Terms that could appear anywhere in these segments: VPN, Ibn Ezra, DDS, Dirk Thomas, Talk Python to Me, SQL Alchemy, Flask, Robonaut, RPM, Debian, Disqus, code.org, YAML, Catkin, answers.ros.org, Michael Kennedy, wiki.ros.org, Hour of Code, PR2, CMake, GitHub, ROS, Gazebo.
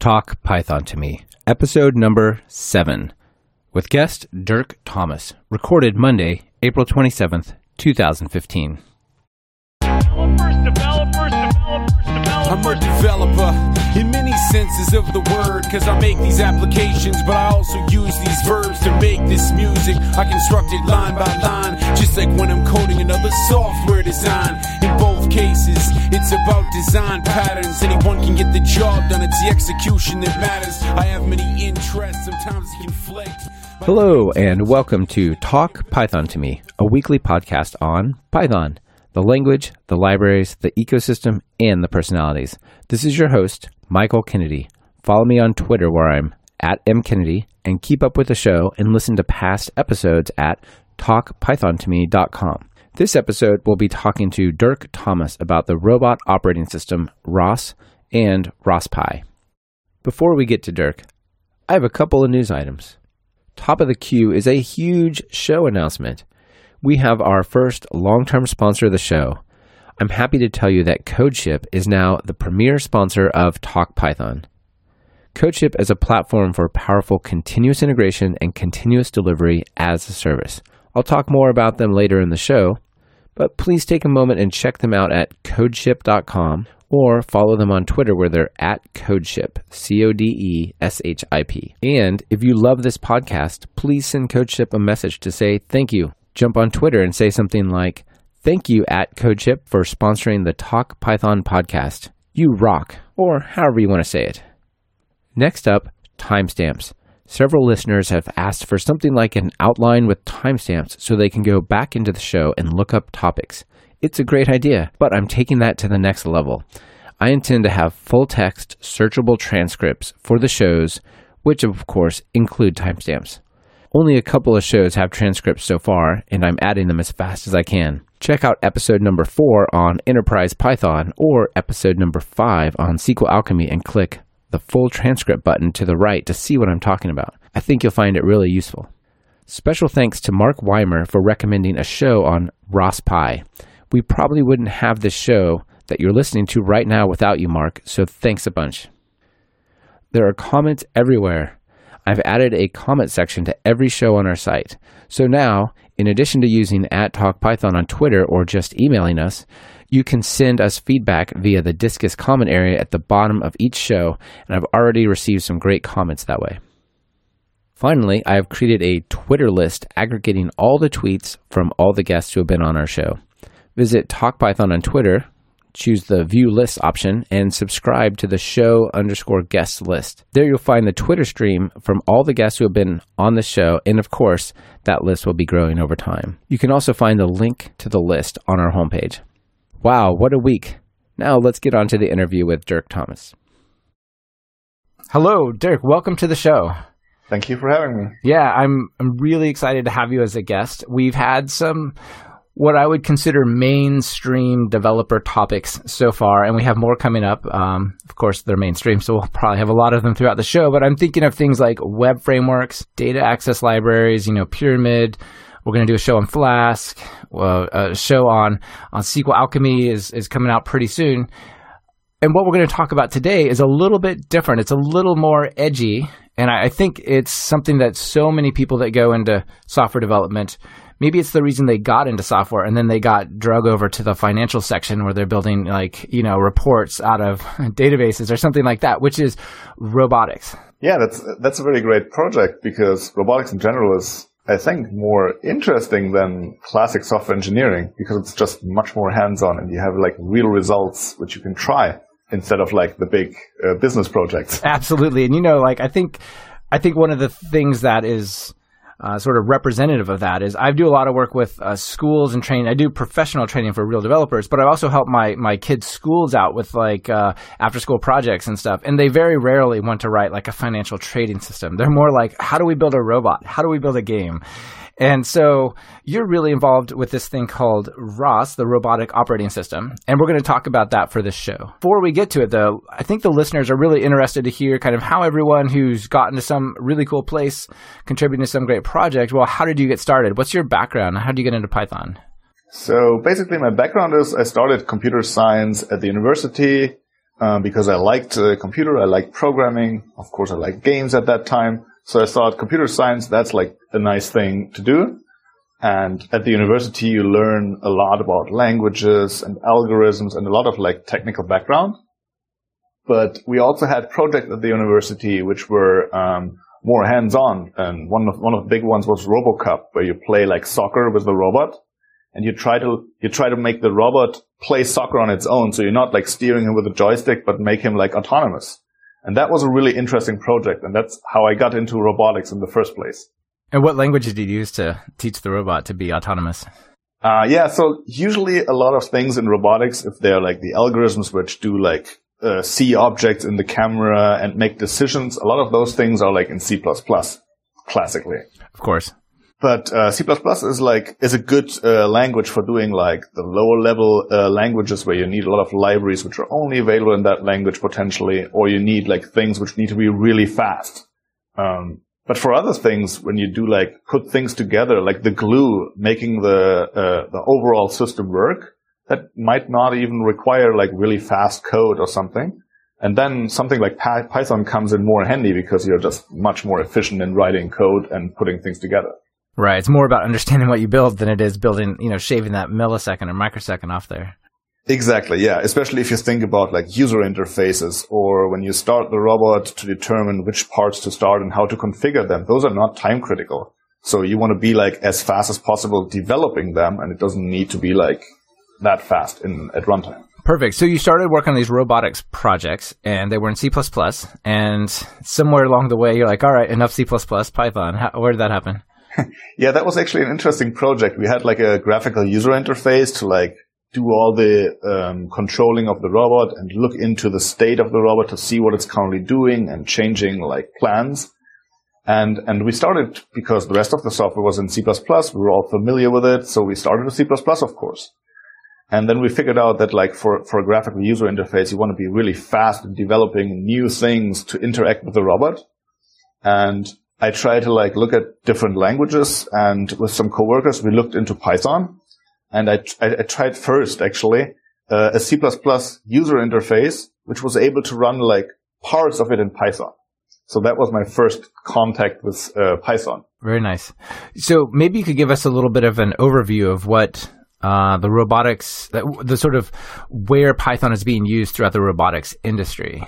Talk Python to Me, episode number 7, with guest Dirk Thomas, recorded Monday, April 27th, 2015. I'm a developer in many senses of the word, cause I make these applications, but I also use these verbs to make this music. I construct it line by line, just like when I'm coding another software design. In both cases, it's about design patterns. Anyone can get the job done, it's the execution that matters. I have many interests, sometimes they conflict. Hello, and welcome to Talk Python to Me, a weekly podcast on Python. The language, the libraries, the ecosystem, and the personalities. This is your host, Michael Kennedy. Follow me on Twitter where I'm at mkennedy, and keep up with the show and listen to past episodes at talkpythontome.com. This episode, we'll be talking to Dirk Thomas about the robot operating system ROS and ROSPy. Before we get to Dirk, I have a couple of news items. Top of the queue is a huge show announcement. We have our first long-term sponsor of the show. I'm happy to tell you that Codeship is now the premier sponsor of Talk Python. Codeship is a platform for powerful continuous integration and continuous delivery as a service. I'll talk more about them later in the show, but please take a moment and check them out at codeship.com or follow them on Twitter where they're at Codeship, C-O-D-E-S-H-I-P. And if you love this podcast, please send Codeship a message to say thank you. Jump on Twitter and say something like, thank you at Codeship for sponsoring the Talk Python podcast. You rock, or however you want to say it. Next up, timestamps. Several listeners have asked for something like an outline with timestamps so they can go back into the show and look up topics. It's a great idea, but I'm taking that to the next level. I intend to have full text, searchable transcripts for the shows, which of course include timestamps. Only a couple of shows have transcripts so far, and I'm adding them as fast as I can. Check out episode number 4 on Enterprise Python or episode number 5 on SQL Alchemy and click the full transcript button to the right to see what I'm talking about. I think you'll find it really useful. Special thanks to Mark Weimer for recommending a show on ROSPy. We probably wouldn't have this show that you're listening to right now without you, Mark, so thanks a bunch. There are comments everywhere. I've added a comment section to every show on our site. So now, in addition to using @TalkPython on Twitter or just emailing us, you can send us feedback via the Disqus comment area at the bottom of each show, and I've already received some great comments that way. Finally, I have created a Twitter list aggregating all the tweets from all the guests who have been on our show. Visit TalkPython on Twitter, choose the View List option, and subscribe to the show_guest list. There you'll find the Twitter stream from all the guests who have been on the show, and of course, that list will be growing over time. You can also find the link to the list on our homepage. Wow, what a week. Now let's get on to the interview with Dirk Thomas. Hello, Dirk. Welcome to the show. Thank you for having me. Yeah, I'm really excited to have you as a guest. We've had some what I would consider mainstream developer topics so far, and we have more coming up. Of course, they're mainstream, so we'll probably have a lot of them throughout the show, but I'm thinking of things like web frameworks, data access libraries, Pyramid. We're going to do a show on Flask. A show on SQL Alchemy is coming out pretty soon. And what we're going to talk about today is a little bit different. It's a little more edgy, and I think it's something that so many people that go into software development, maybe it's the reason they got into software and then they got drug over to the financial section where they're building reports out of databases or something like that, which is robotics. Yeah, that's a really great project because robotics in general is, I think, more interesting than classic software engineering because it's just much more hands-on and you have real results which you can try instead of the big business projects. Absolutely. And I think one of the things that is sort of representative of that is I do a lot of work with schools and training. I do professional training for real developers, but I also help my kids' schools out with after-school projects and stuff. And they very rarely want to write a financial trading system. They're more like, how do we build a robot? How do we build a game? And so you're really involved with this thing called ROS, the robotic operating system. And we're going to talk about that for this show. Before we get to it, though, I think the listeners are really interested to hear kind of how everyone who's gotten to some really cool place, contributing to some great project, well, how did you get started? What's your background? How did you get into Python? So basically, my background is I started computer science at the university. because I liked the computer, I liked programming. Of course, I liked games at that time. So I thought computer science, that's like a nice thing to do. And at the university, you learn a lot about languages and algorithms and a lot of like technical background. But we also had projects at the university which were more hands-on. And one of the big ones was RoboCup, where you play like soccer with the robot, and you try to make the robot play soccer on its own. So you're not like steering him with a joystick, but make him like autonomous. And that was a really interesting project, and that's how I got into robotics in the first place. And what language did you use to teach the robot to be autonomous? So usually a lot of things in robotics, if they're like the algorithms which do like see objects in the camera and make decisions, a lot of those things are like in C++, classically. Of course. But C++ is a good language for doing like the lower level languages where you need a lot of libraries which are only available in that language potentially, or you need like things which need to be really fast. But for other things, when you do like put things together, like the glue, making the overall system work, that might not even require like really fast code or something. And then something like Python comes in more handy because you're just much more efficient in writing code and putting things together. Right. It's more about understanding what you build than it is building, shaving that millisecond or microsecond off there. Exactly, yeah. Especially if you think about like user interfaces or when you start the robot to determine which parts to start and how to configure them. Those are not time critical. So you want to be like as fast as possible developing them, and it doesn't need to be like that fast at runtime. Perfect. So you started work on these robotics projects, and they were in C++, and somewhere along the way you're like, all right, enough C++, Python. Where did that happen? Yeah, that was actually an interesting project. We had like a graphical user interface to like do all the controlling of the robot and look into the state of the robot to see what it's currently doing and changing like plans. And we started because the rest of the software was in C++. We were all familiar with it, so we started with C++, of course. And then we figured out that like for a graphical user interface, you want to be really fast in developing new things to interact with the robot. And I tried to like look at different languages, and with some coworkers, we looked into Python. And I tried first, actually, a C++ user interface, which was able to run like parts of it in Python. So that was my first contact with Python. Very nice. So maybe you could give us a little bit of an overview of what the robotics, the sort of where Python is being used throughout the robotics industry.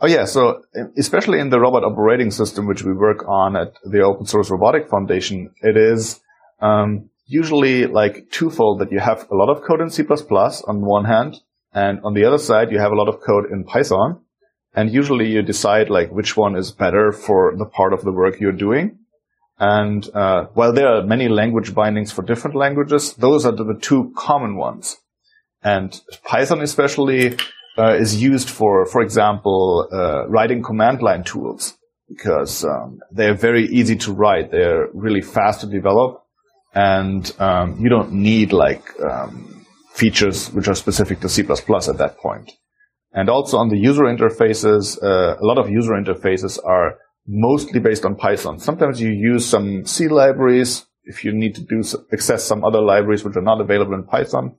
Oh, yeah. So especially in the robot operating system, which we work on at the Open Source Robotic Foundation, it is usually like twofold, that you have a lot of code in C++ on one hand, and on the other side, you have a lot of code in Python. And usually you decide like which one is better for the part of the work you're doing. And while there are many language bindings for different languages, those are the two common ones. And Python especially is used for example, writing command line tools, because they're very easy to write. They're really fast to develop. And you don't need like features which are specific to C++ at that point. And also on the user interfaces, a lot of user interfaces are mostly based on Python. Sometimes you use some C libraries if you need to access some other libraries which are not available in Python.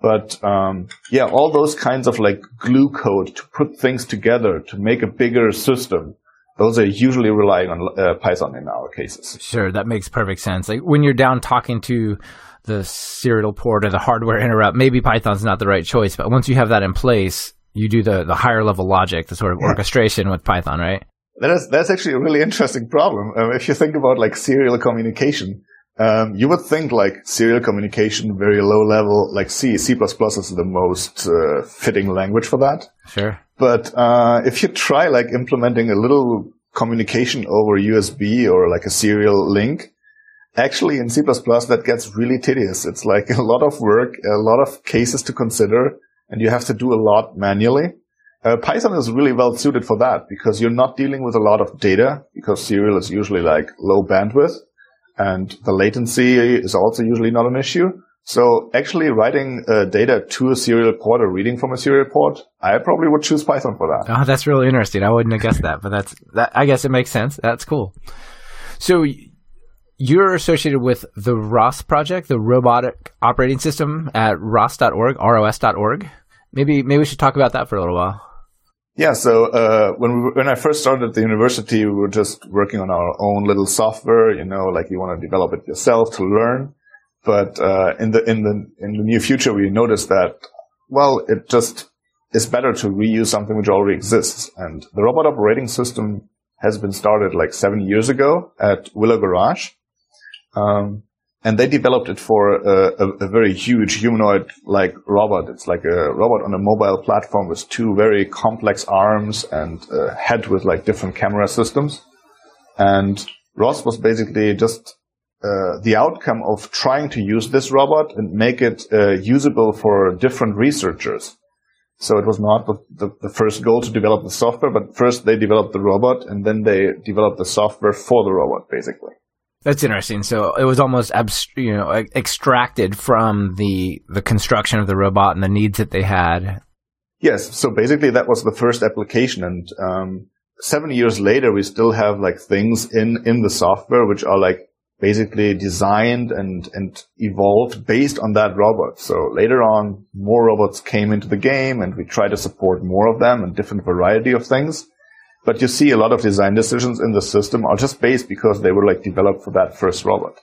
But all those kinds of like glue code to put things together to make a bigger system, those are usually relying on Python in our cases. Sure, that makes perfect sense. Like when you're down talking to the serial port or the hardware interrupt, maybe Python's not the right choice, but once you have that in place, you do the higher level logic, the sort of orchestration with Python, right? That's actually a really interesting problem. If you think about like serial communication, you would think like serial communication, very low level, like C++ is the most fitting language for that. Sure. But if you try like implementing a little communication over USB or like a serial link, actually in C++ that gets really tedious. It's like a lot of work, a lot of cases to consider, and you have to do a lot manually. Python is really well suited for that because you're not dealing with a lot of data, because serial is usually like low bandwidth and the latency is also usually not an issue. So actually writing data to a serial port or reading from a serial port, I probably would choose Python for that. Oh, that's really interesting. I wouldn't have guessed that, but I guess it makes sense. That's cool. So you're associated with the ROS project, the robotic operating system at ros.org, ROS.org. Maybe we should talk about that for a little while. Yeah, so when I first started at the university, we were just working on our own little software. You know, like you want to develop it yourself to learn. But in the near future, we noticed that it just is better to reuse something which already exists. And the robot operating system has been started like 7 years ago at Willow Garage, and they developed it for a very huge humanoid-like robot. It's like a robot on a mobile platform with two very complex arms and a head with like different camera systems. And ROS was basically just the outcome of trying to use this robot and make it usable for different researchers. So it was not the first goal to develop the software, but first they developed the robot, and then they developed the software for the robot, basically. That's interesting. So it was almost extracted from the construction of the robot and the needs that they had. Yes. So basically that was the first application. And 7 years later, we still have like things in the software which are like basically designed and evolved based on that robot. So later on, more robots came into the game, and we try to support more of them and different variety of things. But you see a lot of design decisions in the system are just based because they were like developed for that first robot.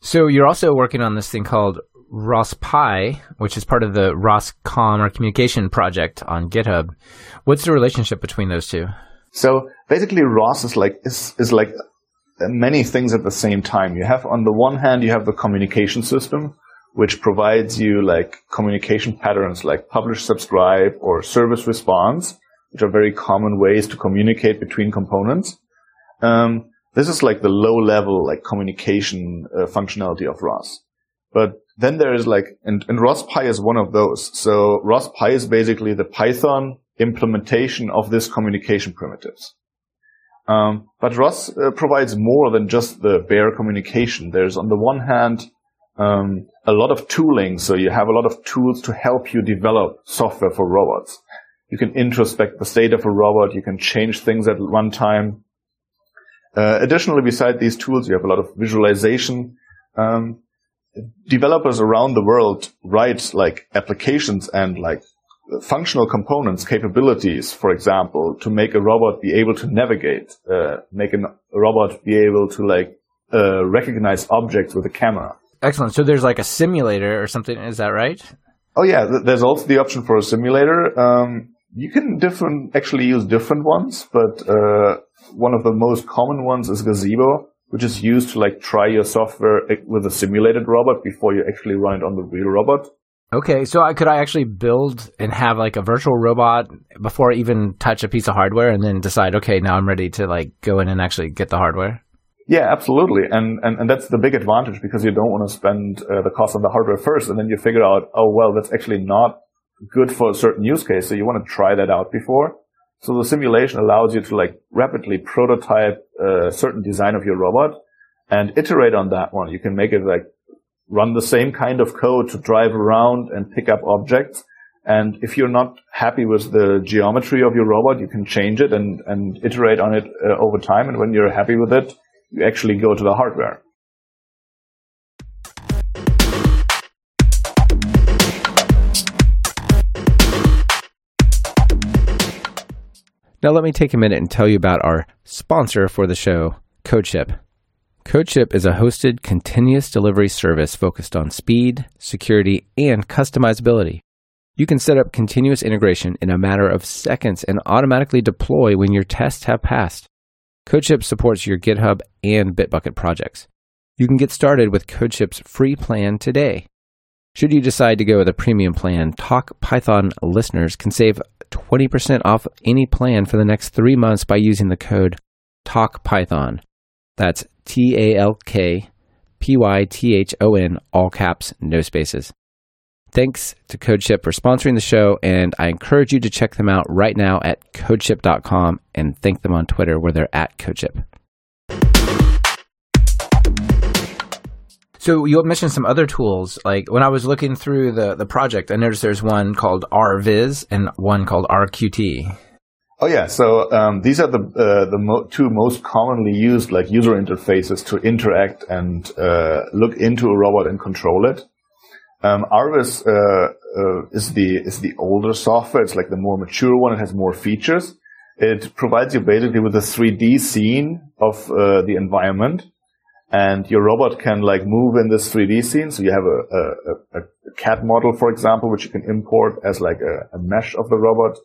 So you're also working on this thing called ROSPy, which is part of the ROSCOM or communication project on GitHub. What's the relationship between those two? So basically ROS is like many things at the same time. You have, on the one hand, you have the communication system, which provides you like communication patterns like publish, subscribe, or service response, which are very common ways to communicate between components. This is like the low-level like communication functionality of ROS. But then there is like, and ROSPy is one of those. So ROSPy is basically the Python implementation of this communication primitives. But ROS provides more than just the bare communication. There's, on the one hand, a lot of tooling. So you have a lot of tools to help you develop software for robots. You can introspect the state of a robot. You can change things at one time. Additionally, beside these tools, you have a lot of visualization. Developers around the world write like applications and like functional components, capabilities, for example, to make a robot be able to navigate, make a robot be able to like recognize objects with a camera. Excellent. So there's like a simulator or something. Is that right? Oh yeah. There's also the option for a simulator. You can use different ones, but one of the most common ones is Gazebo, which is used to like try your software with a simulated robot before you actually run it on the real robot. Okay, so could I actually build and have like a virtual robot before I even touch a piece of hardware, and then decide, okay, now I'm ready to like go in and actually get the hardware? Yeah, absolutely, and that's the big advantage, because you don't want to spend the cost on the hardware first, and then you figure out, oh well, that's actually not good for a certain use case, so you want to try that out before. So the simulation allows you to like rapidly prototype a certain design of your robot and iterate on that one. You can make it like run the same kind of code to drive around and pick up objects. And if you're not happy with the geometry of your robot, you can change it and iterate on it over time. And when you're happy with it, you actually go to the hardware. Now let me take a minute and tell you about our sponsor for the show, Codeship. Codeship is a hosted continuous delivery service focused on speed, security, and customizability. You can set up continuous integration in a matter of seconds and automatically deploy when your tests have passed. Codeship supports your GitHub and Bitbucket projects. You can get started with Codeship's free plan today. Should you decide to go with a premium plan, Talk Python listeners can save 20% off any plan for the next 3 months by using the code TALKPython. That's TALKPYTHON, all caps, no spaces. Thanks to Codeship for sponsoring the show, and I encourage you to check them out right now at codeship.com and thank them on Twitter where they're at Codeship. So you mentioned some other tools. Like when I was looking through the project, I noticed there's one called RViz and one called RQT. Oh yeah, so these are the two most commonly used like user interfaces to interact and look into a robot and control it. RViz is the older software. It's like the more mature one. It has more features. It provides you basically with a 3D scene of the environment, and your robot can like move in this 3D scene. So you have a cat model, for example, which you can import as like a mesh of the robot,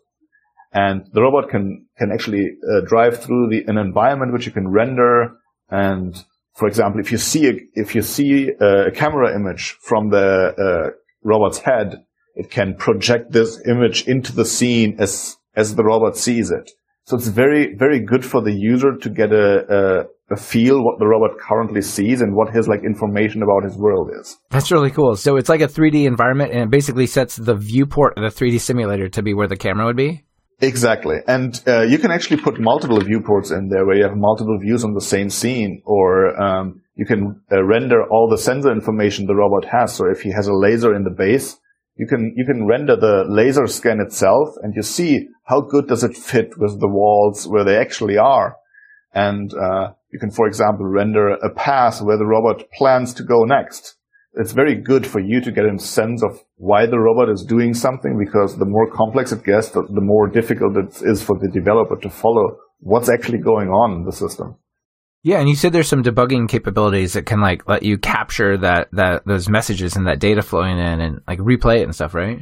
and the robot can actually drive through an environment which you can render. And for example, if you see a camera image from the robot's head, it can project this image into the scene as the robot sees it. So it's very, very good for the user to get a feel what the robot currently sees and what his like information about his world is. That's really cool. So it's like a 3D environment, and it basically sets the viewport of the 3D simulator to be where the camera would be? Exactly. And you can actually put multiple viewports in there where you have multiple views on the same scene, or you can render all the sensor information the robot has. So if he has a laser in the base, you can render the laser scan itself, and you see how good does it fit with the walls where they actually are. And you can, for example, render a path where the robot plans to go next. It's very good for you to get a sense of why the robot is doing something, because the more complex it gets, the more difficult it is for the developer to follow what's actually going on in the system. Yeah, and you said there's some debugging capabilities that can like let you capture those messages and that data flowing in and like replay it and stuff, right?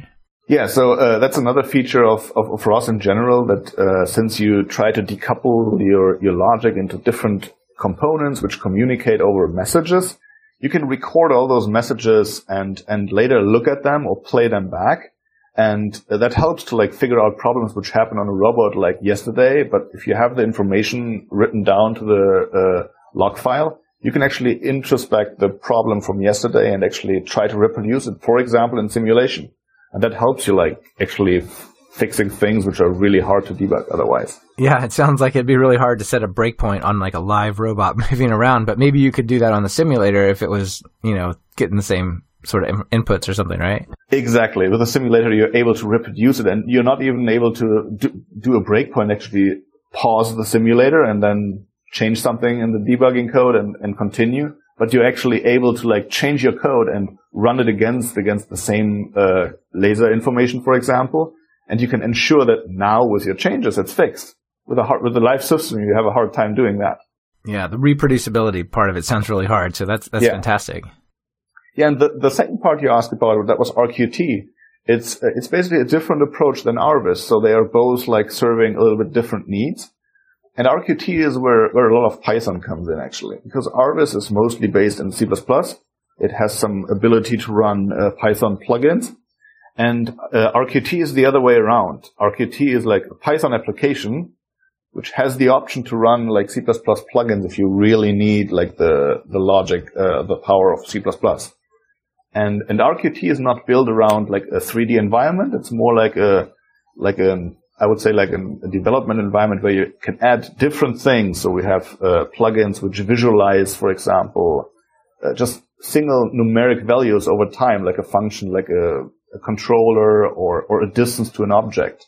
Yeah, so that's another feature of ROS in general, that since you try to decouple your logic into different components which communicate over messages, you can record all those messages and later look at them or play them back. And that helps to like figure out problems which happen on a robot like yesterday. But if you have the information written down to the log file, you can actually introspect the problem from yesterday and actually try to reproduce it, for example, in simulation. And that helps you like actually fixing things which are really hard to debug otherwise. Yeah, it sounds like it'd be really hard to set a breakpoint on like a live robot moving around, but maybe you could do that on the simulator if it was, you know, getting the same sort of inputs or something, right? Exactly. With a simulator, you're able to reproduce it, and you're not even able to do a breakpoint, actually pause the simulator and then change something in the debugging code and continue. But you're actually able to like change your code and run it against the same laser information, for example. And you can ensure that now with your changes, it's fixed. With a live system, you have a hard time doing that. Yeah, the reproducibility part of it sounds really hard. So that's fantastic. Yeah, and the second part you asked about, that was RQT. It's basically a different approach than RViz. So they are both like serving a little bit different needs. And RQT is where a lot of Python comes in, actually, because RViz is mostly based in C++. It has some ability to run Python plugins. And RQT is the other way around. RQT is like a Python application, which has the option to run like C++ plugins if you really need like the logic, the power of C++. And RQT is not built around like a 3D environment. It's more like a development environment where you can add different things. So we have plugins which visualize, for example, just single numeric values over time, like a function, like a controller or a distance to an object,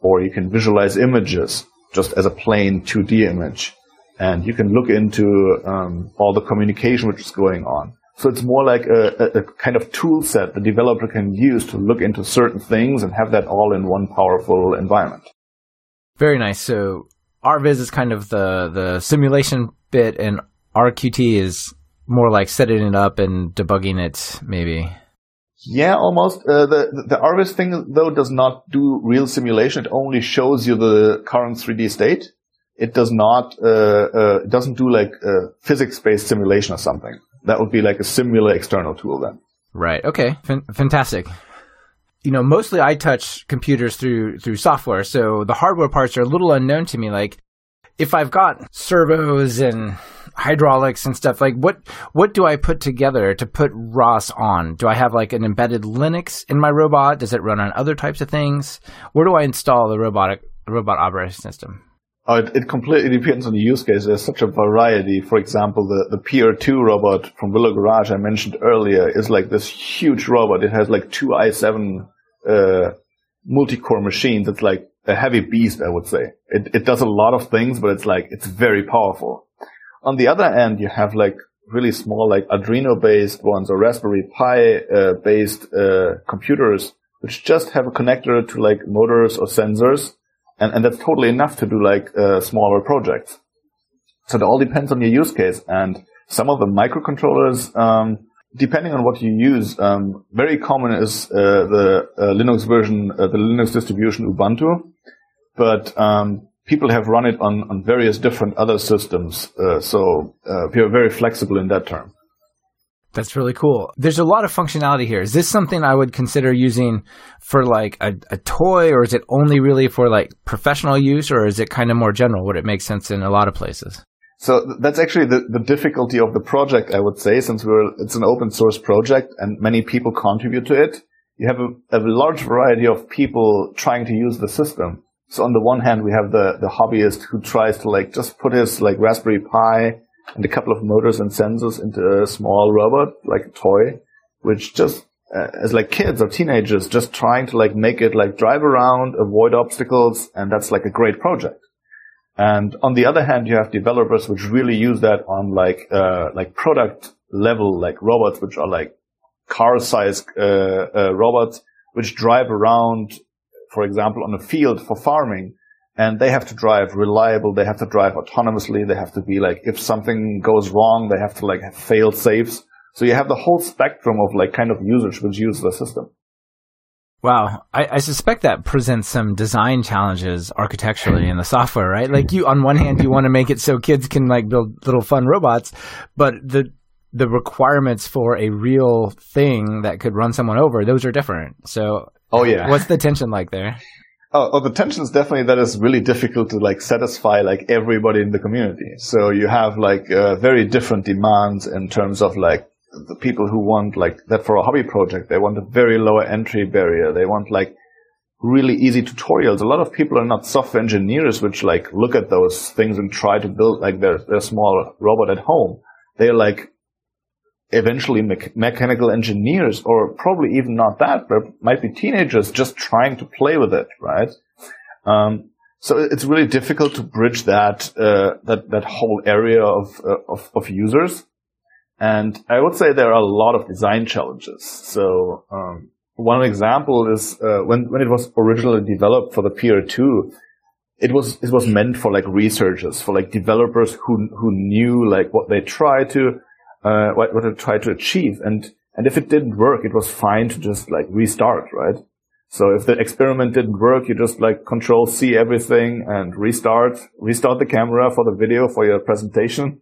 or you can visualize images just as a plain 2D image, and you can look into all the communication which is going on. So it's more like a kind of tool set the developer can use to look into certain things and have that all in one powerful environment. Very nice. So RViz is kind of the simulation bit, and RQT is more like setting it up and debugging it, maybe. Yeah, almost. The RViz thing, though, does not do real simulation. It only shows you the current 3D state. It does not. It doesn't do like physics-based simulation or something. That would be like a similar external tool then. Right. Okay. Fantastic. You know, mostly I touch computers through software, so the hardware parts are a little unknown to me. Like, if I've got servos and hydraulics and stuff, like what do I put together to put ROS on? Do I have like an embedded Linux in my robot? Does it run on other types of things? Where do I install the robot operating system? It completely depends on the use case. There's such a variety. For example, the PR2 robot from Willow Garage I mentioned earlier is like this huge robot. It has like two i7 multi-core machines. It's like a heavy beast, I would say. It does a lot of things, but it's very powerful. On the other end, you have like really small, like Arduino-based ones or Raspberry Pi-based computers, which just have a connector to like motors or sensors. And that's totally enough to do like smaller projects. So it all depends on your use case. And some of the microcontrollers, depending on what you use, very common is the Linux distribution Ubuntu. But people have run it on various different other systems. So we are very flexible in that term. That's really cool. There's a lot of functionality here. Is this something I would consider using for like a toy, or is it only really for like professional use, or is it kind of more general? Would it make sense in a lot of places? So that's actually the difficulty of the project, I would say, since it's an open source project and many people contribute to it. You have a large variety of people trying to use the system. So on the one hand, we have the hobbyist who tries to like just put his like Raspberry Pi and a couple of motors and sensors into a small robot, like a toy, which just, as like kids or teenagers, just trying to like make it like drive around, avoid obstacles, and that's like a great project. And on the other hand, you have developers which really use that on like product level, like robots, which are like car-sized robots, which drive around, for example, on a field for farming. And they have to drive reliable, they have to drive autonomously, they have to be like, if something goes wrong, they have to like have fail safes. So you have the whole spectrum of like kind of users which use the system. Wow. I suspect that presents some design challenges architecturally in the software, right? Like you, on one hand, you want to make it so kids can like build little fun robots, but the requirements for a real thing that could run someone over, those are different. So oh, yeah. What's the tension like there? Oh, the tension is definitely that it's really difficult to like satisfy like everybody in the community. So you have like very different demands in terms of like the people who want like that for a hobby project. They want a very lower entry barrier. They want like really easy tutorials. A lot of people are not software engineers, which like look at those things and try to build like their small robot at home. They're like eventually mechanical engineers, or probably even not that, but might be teenagers just trying to play with it, right? So it's really difficult to bridge that whole area of users. And I would say there are a lot of design challenges. So one example is when it was originally developed for the PR2, it was meant for like researchers, for like developers who knew like what they tried to achieve, and if it didn't work, it was fine to just like restart, right? So if the experiment didn't work, you just like control C everything and restart the camera for the video for your presentation,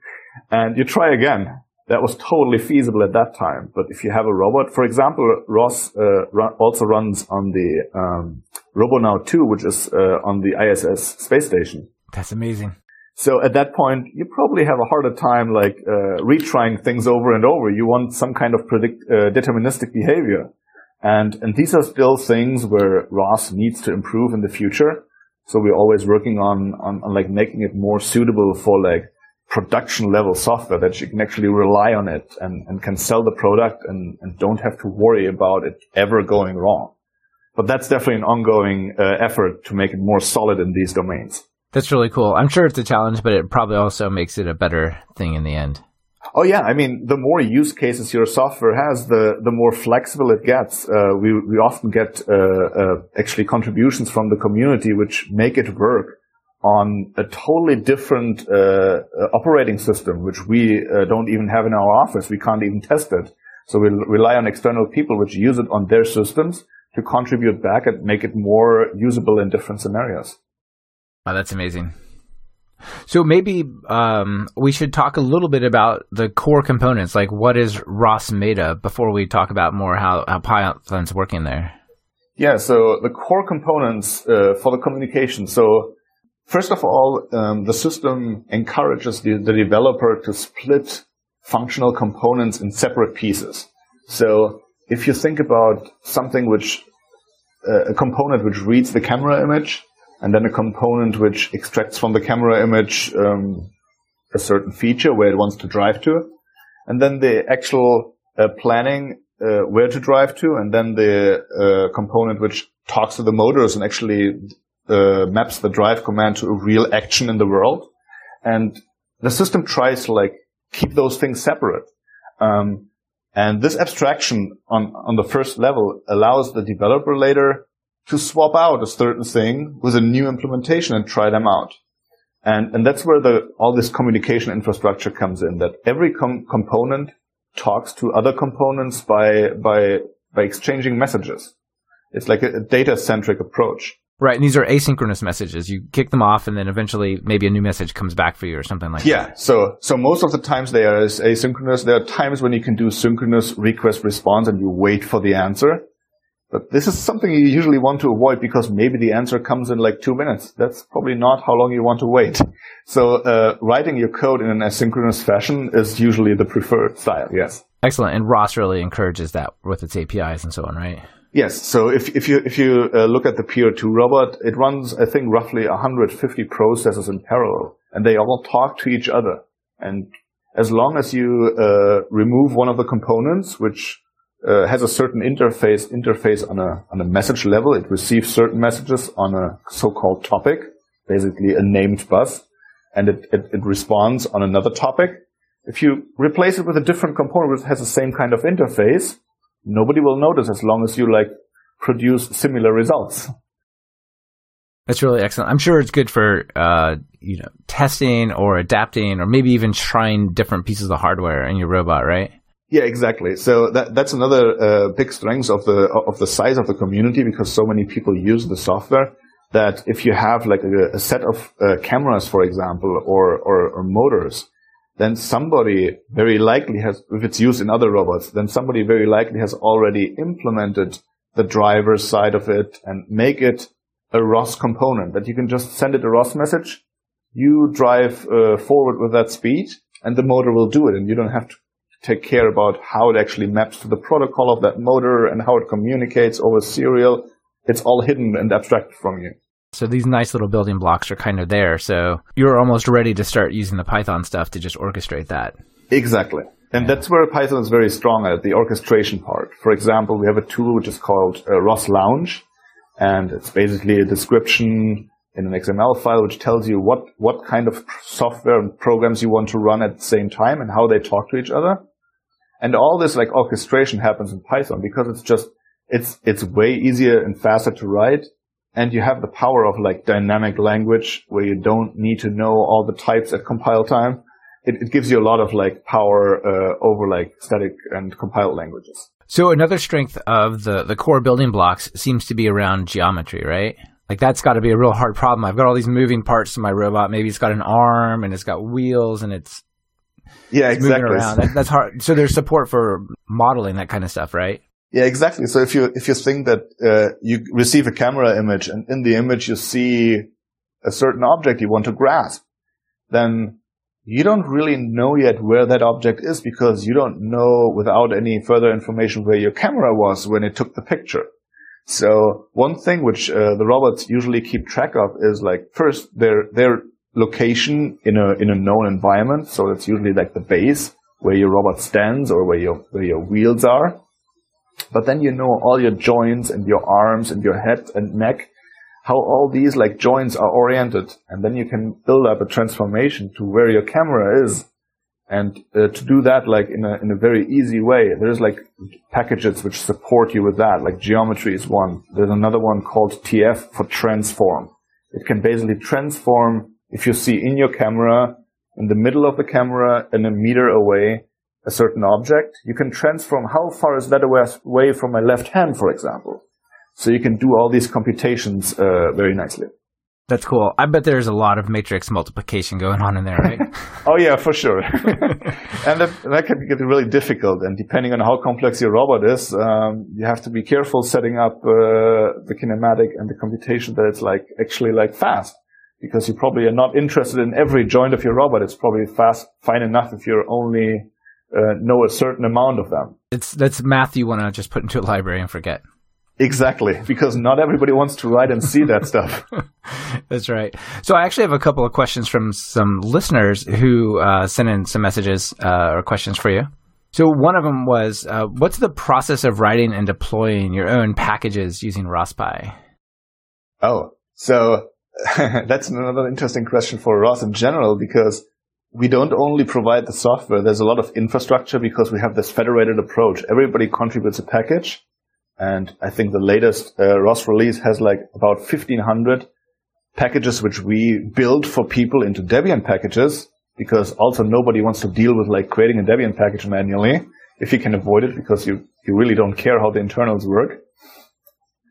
and you try again. That was totally feasible at that time. But if you have a robot, for example, ROS also runs on the Robonaut 2, which is on the ISS space station. That's amazing. So at that point, you probably have a harder time like retrying things over and over. You want some kind of deterministic behavior. And these are still things where ROS needs to improve in the future. So we're always working on like making it more suitable for like production level software that you can actually rely on it and can sell the product and don't have to worry about it ever going wrong. But that's definitely an ongoing effort to make it more solid in these domains. That's really cool. I'm sure it's a challenge, but it probably also makes it a better thing in the end. Oh, yeah. I mean, the more use cases your software has, the more flexible it gets. We often get actually contributions from the community which make it work on a totally different operating system, which we don't even have in our office. We can't even test it. So we rely on external people which use it on their systems to contribute back and make it more usable in different scenarios. Wow, that's amazing. So maybe we should talk a little bit about the core components, like what is ROS made of, before we talk about more how Python's working there. Yeah, so the core components for the communication. So first of all, the system encourages the developer to split functional components in separate pieces. So if you think about something which, a component which reads the camera image, and then a component which extracts from the camera image a certain feature where it wants to drive to, and then the actual planning where to drive to, and then the component which talks to the motors and actually maps the drive command to a real action in the world. And the system tries to like keep those things separate. And this abstraction on the first level allows the developer later to swap out a certain thing with a new implementation and try them out. And that's where all this communication infrastructure comes in, that every component talks to other components by exchanging messages. It's like a data-centric approach. Right, and these are asynchronous messages. You kick them off, and then eventually maybe a new message comes back for you or something like that. Yeah, so most of the times they are asynchronous. There are times when you can do synchronous request-response, and you wait for the answer. But this is something you usually want to avoid because maybe the answer comes in like 2 minutes. That's probably not how long you want to wait. So writing your code in an asynchronous fashion is usually the preferred style, yes. Excellent. And ROS really encourages that with its APIs and so on, right? Yes. So if you look at the PR2 robot, it runs, I think, roughly 150 processes in parallel, and they all talk to each other. And as long as you remove one of the components, which has a certain interface on a message level. It receives certain messages on a so-called topic, basically a named bus, and it responds on another topic. If you replace it with a different component that has the same kind of interface, nobody will notice as long as you produce similar results. That's really excellent. I'm sure it's good for testing or adapting or maybe even trying different pieces of hardware in your robot, right? Yeah, exactly. So that's another big strength of the size of the community, because so many people use the software, that if you have like a set of cameras, for example, or motors, then somebody very likely has, if it's used in other robots, then somebody very likely has already implemented the driver side of it and make it a ROS component that you can just send it a ROS message. You drive forward with that speed and the motor will do it, and you don't have to take care about how it actually maps to the protocol of that motor and how it communicates over serial. It's all hidden and abstracted from you. So these nice little building blocks are kind of there. So you're almost ready to start using the Python stuff to just orchestrate that. Exactly. And that's where Python is very strong at, the orchestration part. For example, we have a tool which is called ROS Lounge, and it's basically a description in an XML file which tells you what kind of software and programs you want to run at the same time and how they talk to each other. And all this orchestration happens in Python because it's way easier and faster to write. And you have the power of dynamic language where you don't need to know all the types at compile time. It gives you a lot of power over static and compiled languages. So another strength of the core building blocks seems to be around geometry, right? That's got to be a real hard problem. I've got all these moving parts to my robot. Maybe it's got an arm and it's got wheels and it's... Yeah, exactly. Moving around. That's hard. So there's support for modeling that kind of stuff, right? Yeah, exactly. So if you think that you receive a camera image and in the image you see a certain object you want to grasp, then you don't really know yet where that object is because you don't know without any further information where your camera was when it took the picture. So one thing which the robots usually keep track of is first their location in a known environment. So that's usually the base where your robot stands or where your wheels are. But then you know all your joints and your arms and your head and neck, how all these joints are oriented, and then you can build up a transformation to where your camera is. And to do that in a very easy way, there's packages which support you with that. Geometry is one. There's another one called TF for transform. It can basically transform if you see in your camera, in the middle of the camera, and a meter away, a certain object, you can transform how far is that away from my left hand, for example. So you can do all these computations very nicely. That's cool. I bet there's a lot of matrix multiplication going on in there, right? Oh, yeah, for sure. And that can get really difficult. And depending on how complex your robot is, you have to be careful setting up the kinematic and the computation that it's actually fast. Because you probably are not interested in every joint of your robot. It's probably fine enough if you're only know a certain amount of them. That's math you want to just put into a library and forget. Exactly, because not everybody wants to write and see that stuff. That's right. So I actually have a couple of questions from some listeners who sent in some messages or questions for you. So one of them was, what's the process of writing and deploying your own packages using ROSPy? Oh, so... That's another interesting question for ROS in general, because we don't only provide the software. There's a lot of infrastructure because we have this federated approach. Everybody contributes a package. And I think the latest ROS release has like about 1,500 packages which we build for people into Debian packages, because also nobody wants to deal with like creating a Debian package manually if you can avoid it, because you really don't care how the internals work.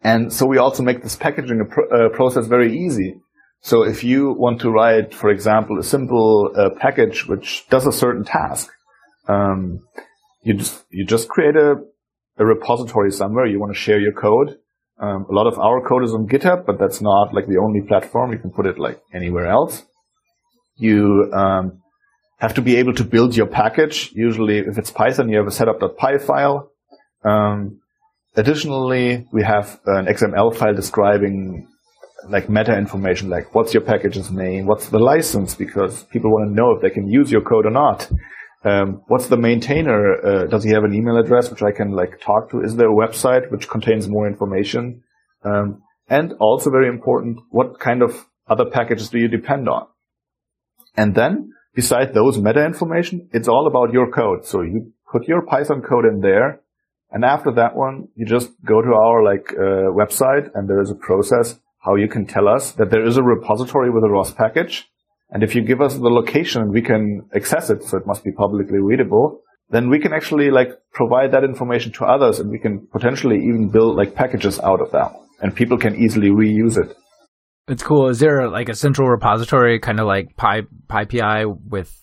And so we also make this packaging process very easy. So if you want to write, for example, a simple package which does a certain task, you just create a repository somewhere. You want to share your code. A lot of our code is on GitHub, but that's not like the only platform. You can put it like anywhere else. You have to be able to build your package. Usually, if it's Python, you have a setup.py file. Additionally, we have an XML file describing like meta information, like what's your package's name, what's the license, because people want to know if they can use your code or not. What's the maintainer? Does he have an email address which I can like talk to? Is there a website which contains more information? And also very important, what kind of other packages do you depend on? And then, besides those meta information, it's all about your code. So you put your Python code in there, and after that one, you just go to our like website, and there is a process how you can tell us that there is a repository with a ROS package. And if you give us the location, we can access it, so it must be publicly readable. Then we can actually like provide that information to others, and we can potentially even build like packages out of that. And people can easily reuse it. It's cool. Is there like a central repository, kind of like PyPI with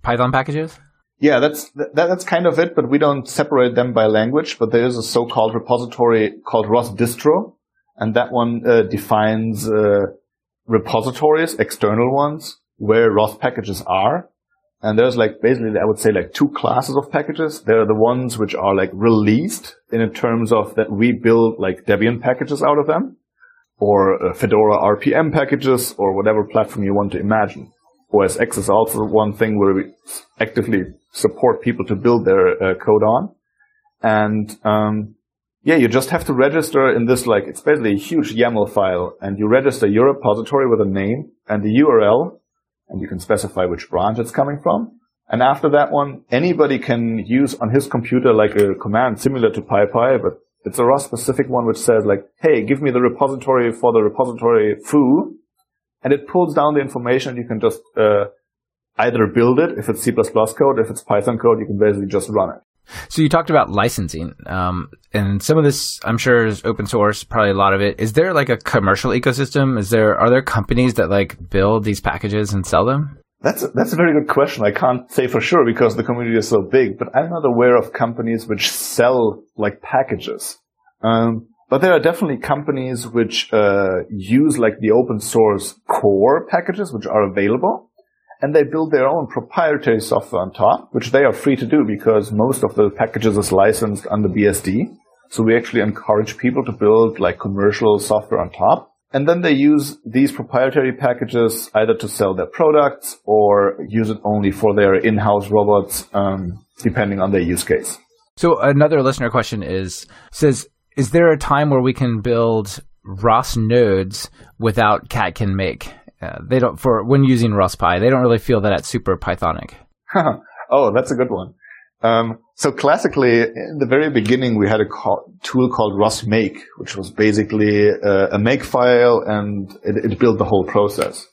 Python packages? Yeah, that's kind of it, but we don't separate them by language. But there is a so-called repository called ROS Distro, and that one defines repositories, external ones, where ROS packages are. And there's like basically, I would say, like two classes of packages. There are the ones which are like released in terms of that we build like Debian packages out of them, or Fedora RPM packages, or whatever platform you want to imagine. OSX is also one thing where we actively support people to build their code on. And yeah, you just have to register in this, like, it's basically a huge YAML file, and you register your repository with a name and the URL, and you can specify which branch it's coming from. And after that one, anybody can use on his computer like a command similar to PyPI, but it's a ROS-specific one which says, like, hey, give me the repository for the repository foo, and it pulls down the information. You can just either build it, if it's C++ code, if it's Python code, you can basically just run it. So you talked about licensing, and some of this, I'm sure, is open source, probably a lot of it. Is there like a commercial ecosystem? Are there companies that like build these packages and sell them? That's a very good question. I can't say for sure because the community is so big, but I'm not aware of companies which sell like packages. But there are definitely companies which use like the open source core packages which are available. And they build their own proprietary software on top, which they are free to do because most of the packages is licensed under BSD. So we actually encourage people to build like commercial software on top. And then they use these proprietary packages either to sell their products or use it only for their in-house robots, depending on their use case. So another listener question is there a time where we can build ROS nodes without Catkin make? They don't, for when using ROSPy, they don't really feel that it's super Pythonic. Oh, that's a good one. So classically, in the very beginning, we had a tool called ROSMake, which was basically a make file, and it built the whole process.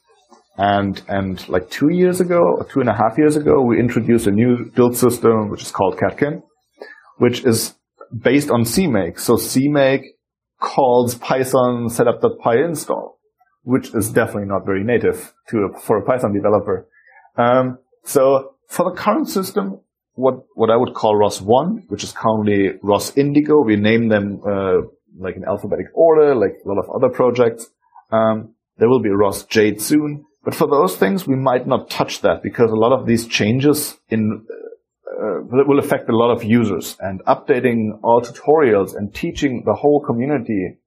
And like 2 years ago, or 2.5 years ago, we introduced a new build system, which is called Catkin, which is based on CMake. So CMake calls Python setup.py install, which is definitely not very native for a Python developer. So for the current system, what I would call ROS 1, which is currently ROS Indigo, we name them like in alphabetic order, like a lot of other projects. There will be ROS Jade soon. But for those things, we might not touch that because a lot of these changes will affect a lot of users. And updating all tutorials and teaching the whole community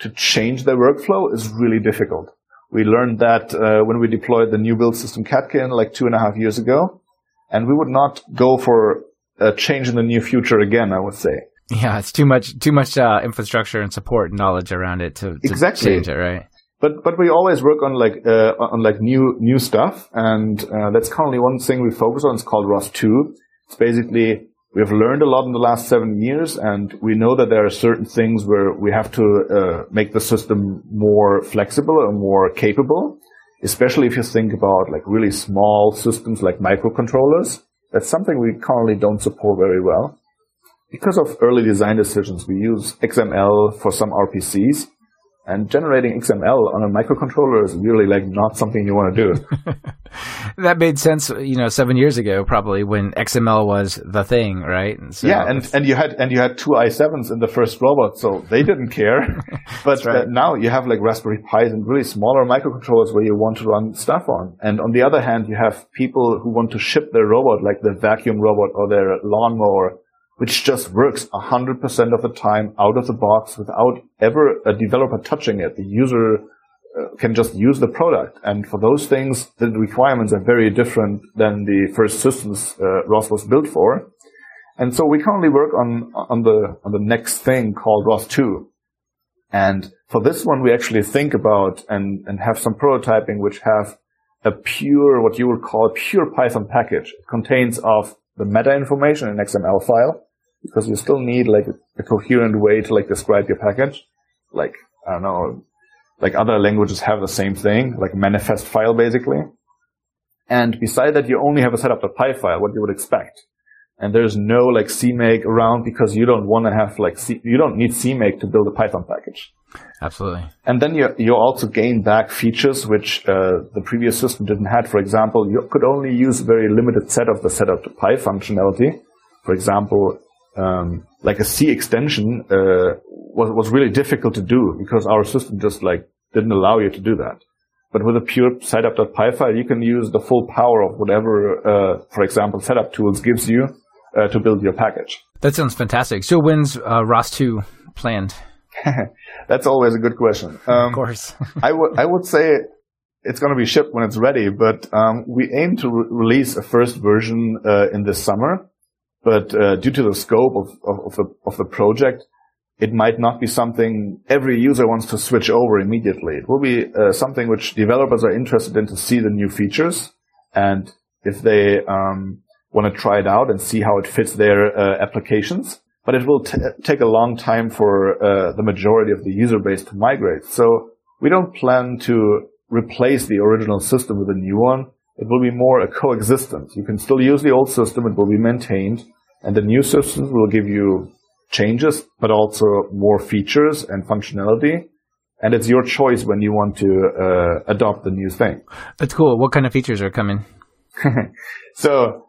to change their workflow is really difficult. We learned that when we deployed the new build system Catkin like 2.5 years ago, and we would not go for a change in the near future again, I would say. Yeah, it's too much infrastructure and support and knowledge around it to change it, right? But we always work on like new stuff, and that's currently one thing we focus on. It's called ROS2. It's basically we have learned a lot in the last 7 years, and we know that there are certain things where we have to make the system more flexible and more capable. Especially if you think about like really small systems like microcontrollers. That's something we currently don't support very well. Because of early design decisions, we use XML for some RPCs, and generating XML on a microcontroller is really like not something you want to do. That made sense, you know, 7 years ago probably when XML was the thing, right? And so yeah, and you had two i7s in the first robot, so they didn't care. But right. Now you have like Raspberry Pis and really smaller microcontrollers where you want to run stuff on. And on the other hand, you have people who want to ship their robot, like their vacuum robot or their lawnmower, which just works 100% of the time out of the box without ever a developer touching it. The user can just use the product. And for those things, the requirements are very different than the first systems ROS was built for. And so we currently work on the next thing called ROS2. And for this one, we actually think about and have some prototyping which have a pure, what you would call pure Python package. It contains of the meta information in XML file, because you still need like a coherent way to like describe your package. Like, I don't know, like other languages have the same thing, like manifest file basically. And beside that, you only have a setup.py file, what you would expect. And there's no like CMake around because you don't want to have like, you don't need CMake to build a Python package. Absolutely. And then you also gain back features which the previous system didn't have. For example, you could only use a very limited set of the setup.py functionality. For example, like a C extension was really difficult to do because our system just like didn't allow you to do that. But with a pure setup.py file, you can use the full power of whatever, for example, setup tools gives you to build your package. That sounds fantastic. So when's ROS2 planned? That's always a good question. Of course. I would say it's going to be shipped when it's ready, but we aim to release a first version in this summer. But due to the scope of the project, it might not be something every user wants to switch over immediately. It will be something which developers are interested in to see the new features. And if they want to try it out and see how it fits their applications. But it will take a long time for the majority of the user base to migrate. So we don't plan to replace the original system with a new one. It will be more a coexistence. You can still use the old system. It will be maintained. And the new systems will give you changes, but also more features and functionality. And it's your choice when you want to adopt the new thing. That's cool. What kind of features are coming? So...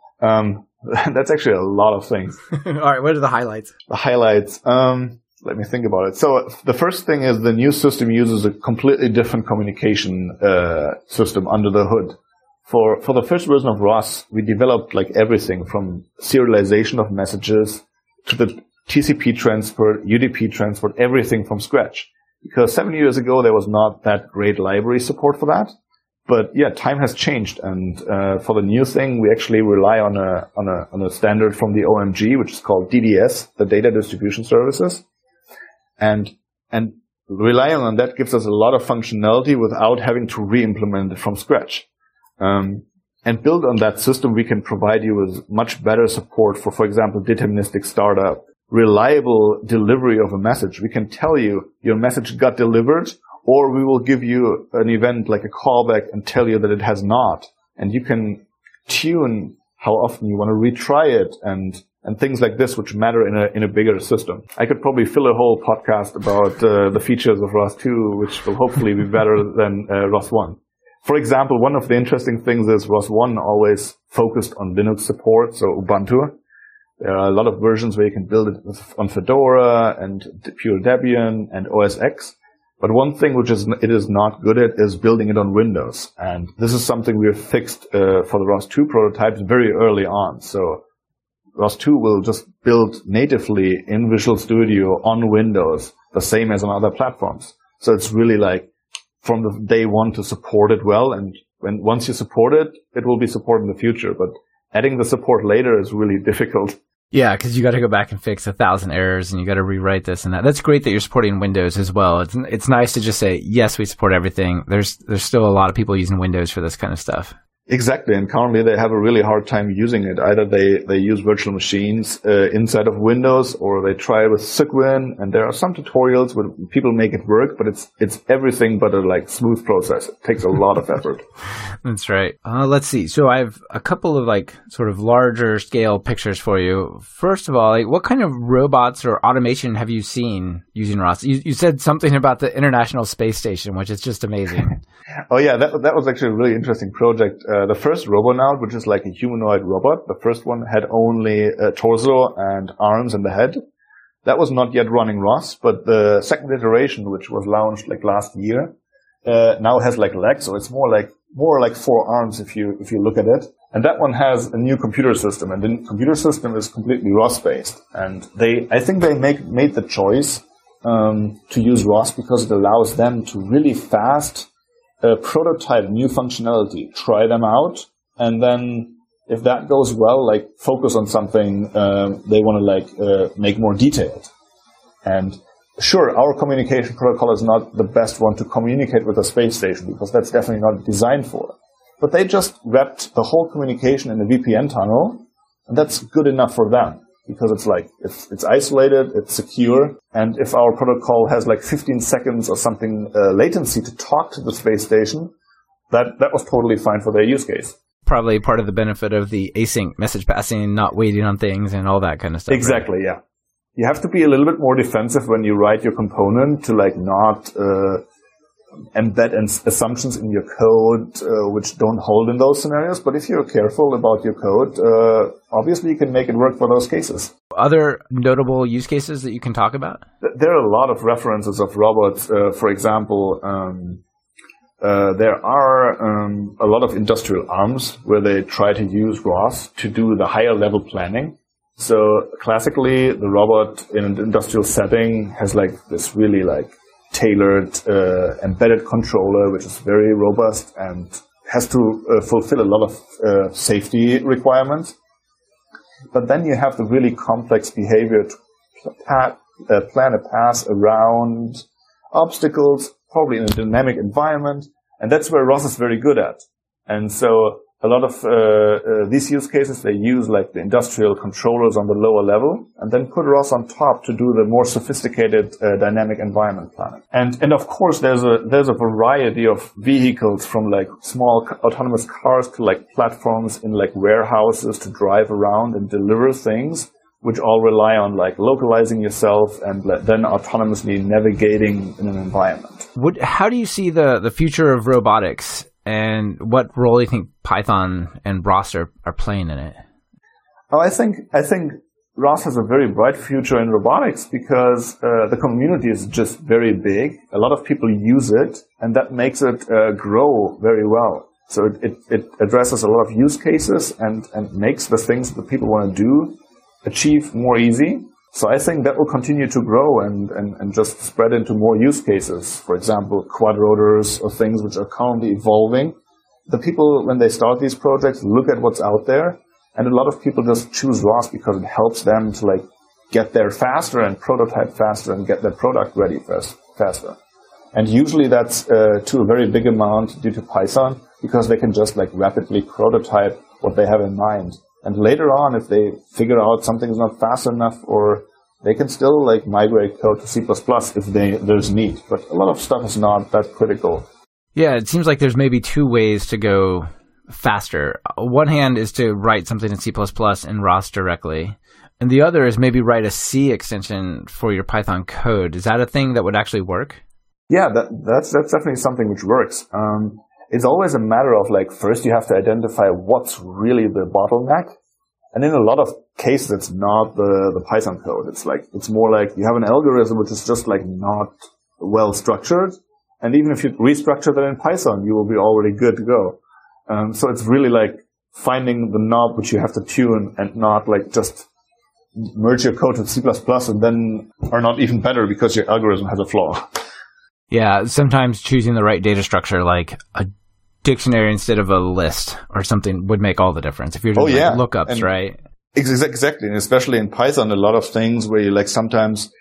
that's actually a lot of things. All right, what are the highlights? The highlights. Let me think about it. So the first thing is the new system uses a completely different communication system under the hood. For the first version of ROS, we developed like everything from serialization of messages to the TCP transport, UDP transport, everything from scratch. Because 7 years ago, there was not that great library support for that. But yeah, time has changed, and for the new thing, we actually rely on a standard from the OMG, which is called DDS, the Data Distribution Services, and relying on that gives us a lot of functionality without having to re-implement it from scratch. And build on that system, we can provide you with much better support for example, deterministic startup, reliable delivery of a message. We can tell you your message got delivered. Or we will give you an event like a callback and tell you that it has not. And you can tune how often you want to retry it and things like this, which matter in a bigger system. I could probably fill a whole podcast about the features of ROS 2, which will hopefully be better than ROS 1. For example, one of the interesting things is ROS 1 always focused on Linux support, so Ubuntu. There are a lot of versions where you can build it on Fedora and pure Debian and OSX. But one thing which it is not good at is building it on Windows. And this is something we have fixed for the ROS 2 prototypes very early on. So ROS 2 will just build natively in Visual Studio on Windows, the same as on other platforms. So it's really like from the day one to support it well. And once you support it, it will be supported in the future. But adding the support later is really difficult. Yeah, because you got to go back and fix 1,000 errors, and you got to rewrite this and that. That's great that you're supporting Windows as well. It's nice to just say, yes, we support everything. There's still a lot of people using Windows for this kind of stuff. Exactly, and currently they have a really hard time using it. Either they use virtual machines inside of Windows, or they try with Cygwin, and there are some tutorials where people make it work, but it's everything but a smooth process. It takes a lot of effort. That's right. Let's see. So I have a couple of sort of larger scale pictures for you. First of all, what kind of robots or automation have you seen using ROS? You said something about the International Space Station, which is just amazing. Oh yeah, that was actually a really interesting project. The first Robonaut, which is like a humanoid robot, the first one had only a torso and arms and the head. That was not yet running ROS, but the second iteration, which was launched last year, now has legs, so it's more like four arms if you look at it. And that one has a new computer system, and the computer system is completely ROS based. And I think they made the choice to use ROS because it allows them to really fast prototype new functionality, try them out, and then if that goes well, focus on something they want to make more detailed. And sure, our communication protocol is not the best one to communicate with the space station because that's definitely not designed for it. But they just wrapped the whole communication in a VPN tunnel, and that's good enough for them because it's isolated, it's secure, and if our protocol has 15 seconds or something latency to talk to the space station, that was totally fine for their use case. Probably part of the benefit of the async message passing, not waiting on things and all that kind of stuff. Exactly, right? Yeah. You have to be a little bit more defensive when you write your component to not embed assumptions in your code which don't hold in those scenarios. But if you're careful about your code, obviously you can make it work for those cases. Other notable use cases that you can talk about? There are a lot of references of robots. For example, there are a lot of industrial arms where they try to use ROS to do the higher level planning. So classically, the robot in an industrial setting has this really tailored embedded controller, which is very robust and has to fulfill a lot of safety requirements. But then you have the really complex behavior to plan a pass around obstacles, probably in a dynamic environment, and that's where ROS is very good at. And so a lot of these use cases, they use the industrial controllers on the lower level and then put ROS on top to do the more sophisticated dynamic environment planning. And of course, there's a variety of vehicles from small autonomous cars to platforms in warehouses to drive around and deliver things, which all rely on localizing yourself and then autonomously navigating in an environment. How do you see the future of robotics? And what role do you think Python and ROS are playing in it? Oh, I think ROS has a very bright future in robotics because the community is just very big. A lot of people use it, and that makes it grow very well. So it addresses a lot of use cases and makes the things that people want to do achieve more easy. So I think that will continue to grow and just spread into more use cases. For example, quadrotors or things which are currently evolving. The people, when they start these projects, look at what's out there, and a lot of people just choose ROS because it helps them to get there faster and prototype faster and get their product ready faster. And usually that's to a very big amount due to Python because they can just rapidly prototype what they have in mind. And later on, if they figure out something is not fast enough, or they can still migrate code to C++ if there's need. But a lot of stuff is not that critical. Yeah, it seems there's maybe two ways to go faster. One hand is to write something in C++ and ROS directly. And the other is maybe write a C extension for your Python code. Is that a thing that would actually work? Yeah, that's definitely something which works. It's always a matter of first you have to identify what's really the bottleneck. And in a lot of cases, it's not the Python code. It's it's more you have an algorithm which is just not well structured. And even if you restructure that in Python, you will be already good to go. So it's really finding the knob which you have to tune and not just merge your code with C++ and then are not even better because your algorithm has a flaw. Yeah, sometimes choosing the right data structure, a dictionary instead of a list or something, would make all the difference. If you're doing lookups, right? Exactly. And especially in Python, a lot of things where you like sometimes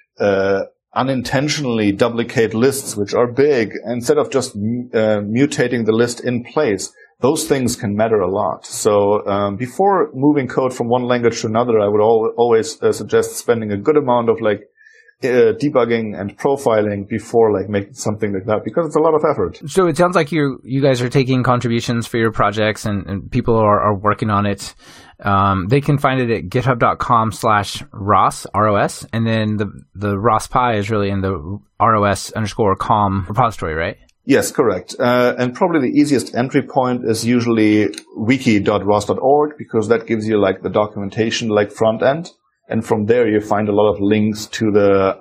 unintentionally duplicate lists, which are big, instead of just mutating the list in place. Those things can matter a lot. So before moving code from one language to another, I would always suggest spending a good amount of like debugging and profiling before like making something like that, because it's a lot of effort. So it sounds like you guys are taking contributions for your projects and people are working on it. They can find it at github.com/ROS, ROS, and then the ROSPy is really in the ROS_com repository, right? Yes, correct. And probably the easiest entry point is usually wiki.ros.org, because that gives you like the documentation like front end. And from there you find a lot of links to the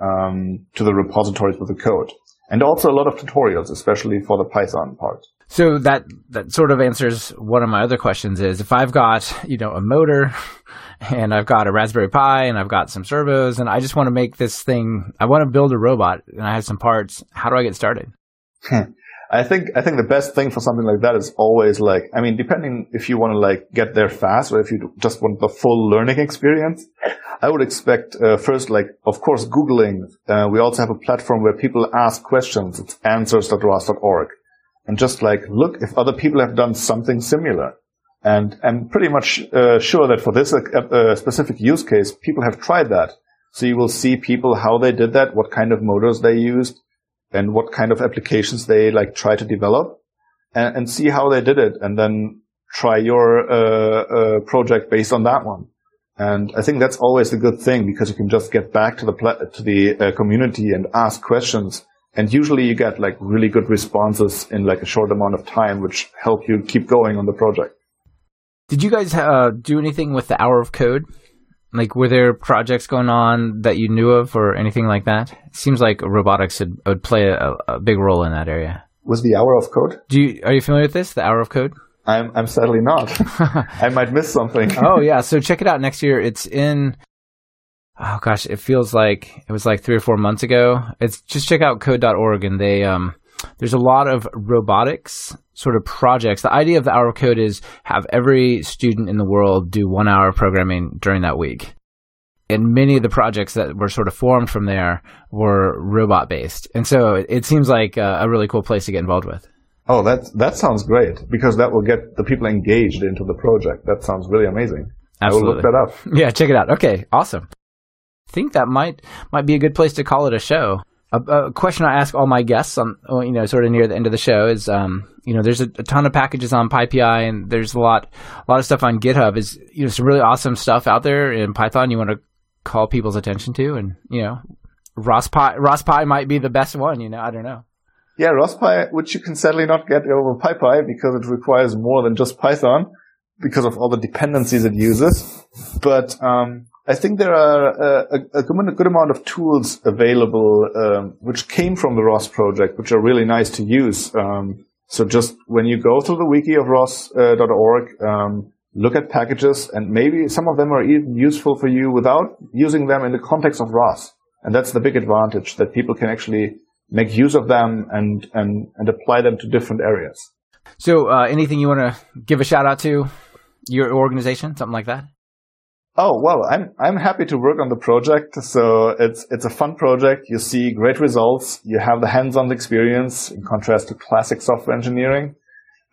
repositories with the code. And also a lot of tutorials, especially for the Python part. So that sort of answers one of my other questions is, if I've got, a motor and I've got a Raspberry Pi and I've got some servos and I just want to make this thing, I want to build a robot and I have some parts, how do I get started? I think the best thing for something like that is always like, depending if you want to like get there fast or if you just want the full learning experience, I would expect first, like, of course, Googling. We also have a platform where people ask questions. It's answers.ros.org. And just like, look if other people have done something similar. And I'm pretty much sure that for this specific use case, people have tried that. So you will see people, how they did that, what kind of motors they used, and what kind of applications they like try to develop, and see how they did it, and then try your project based on that one. And I think that's always the good thing, because you can just get back to the community and ask questions, and usually you get like really good responses in like a short amount of time, which help you keep going on the project. Did you guys do anything with the Hour of Code? Like, were there projects going on that you knew of or anything like that? It seems like robotics would play a big role in that area. Was the Hour of Code? Are you familiar with this, the Hour of Code? I'm sadly not. I might miss something. Oh, yeah. So check it out next year. It's in, oh, gosh, it feels like it was like 3 or 4 months ago. It's just check out code.org, and they there's a lot of robotics sort of projects. The idea of the Hour of Code is have every student in the world do 1 hour programming during that week. And many of the projects that were sort of formed from there were robot-based. And so it seems like a really cool place to get involved with. Oh, that sounds great, because that will get the people engaged into the project. That sounds really amazing. Absolutely. I will look that up. Yeah, check it out. Okay, awesome. I think that might be a good place to call it a show. A question I ask all my guests on, sort of near the end of the show is, there's a ton of packages on PyPI, and there's a lot of stuff on GitHub. Is, some really awesome stuff out there in Python you want to call people's attention to, and, ROSPy might be the best one, I don't know. Yeah, ROSPy, which you can sadly not get over PyPI because it requires more than just Python because of all the dependencies it uses. But, I think there are a good amount of tools available which came from the ROS project, which are really nice to use. So just when you go through the wiki of ros.org, look at packages, and maybe some of them are even useful for you without using them in the context of ROS. And that's the big advantage, that people can actually make use of them and apply them to different areas. So anything you want to give a shout-out to, your organization, something like that? Oh, well, I'm happy to work on the project. So it's a fun project. You see great results. You have the hands-on experience in contrast to classic software engineering.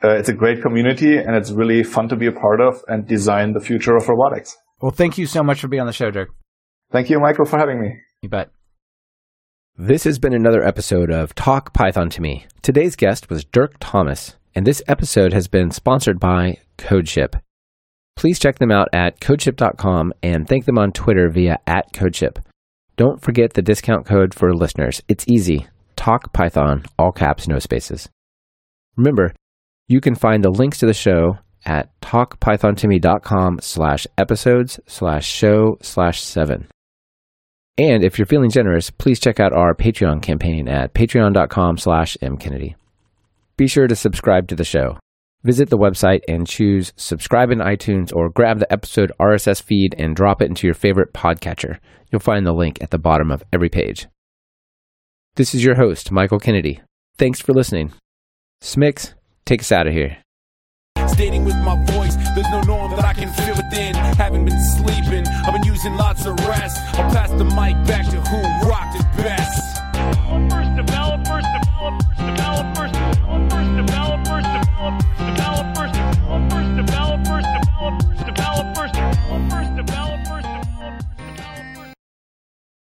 It's a great community, and it's really fun to be a part of and design the future of robotics. Well, thank you so much for being on the show, Dirk. Thank you, Michael, for having me. You bet. This has been another episode of Talk Python to Me. Today's guest was Dirk Thomas, and this episode has been sponsored by Codeship. Please check them out at codeship.com and thank them on Twitter via @codeship. Don't forget the discount code for listeners. It's easy. Talk Python, all caps, no spaces. Remember, you can find the links to the show at talkpythontome.com/episodes/show/7. And if you're feeling generous, please check out our Patreon campaign at patreon.com/mkennedy. Be sure to subscribe to the show. Visit the website and choose subscribe in iTunes, or grab the episode RSS feed and drop it into your favorite podcatcher. You'll find the link at the bottom of every page. This is your host, Michael Kennedy. Thanks for listening. SMIX, take us out of here. stating with my voice. There's no norm that I can fit within. Haven't been sleeping, I've been using lots of rest. I'll pass the mic back to who rocked it best.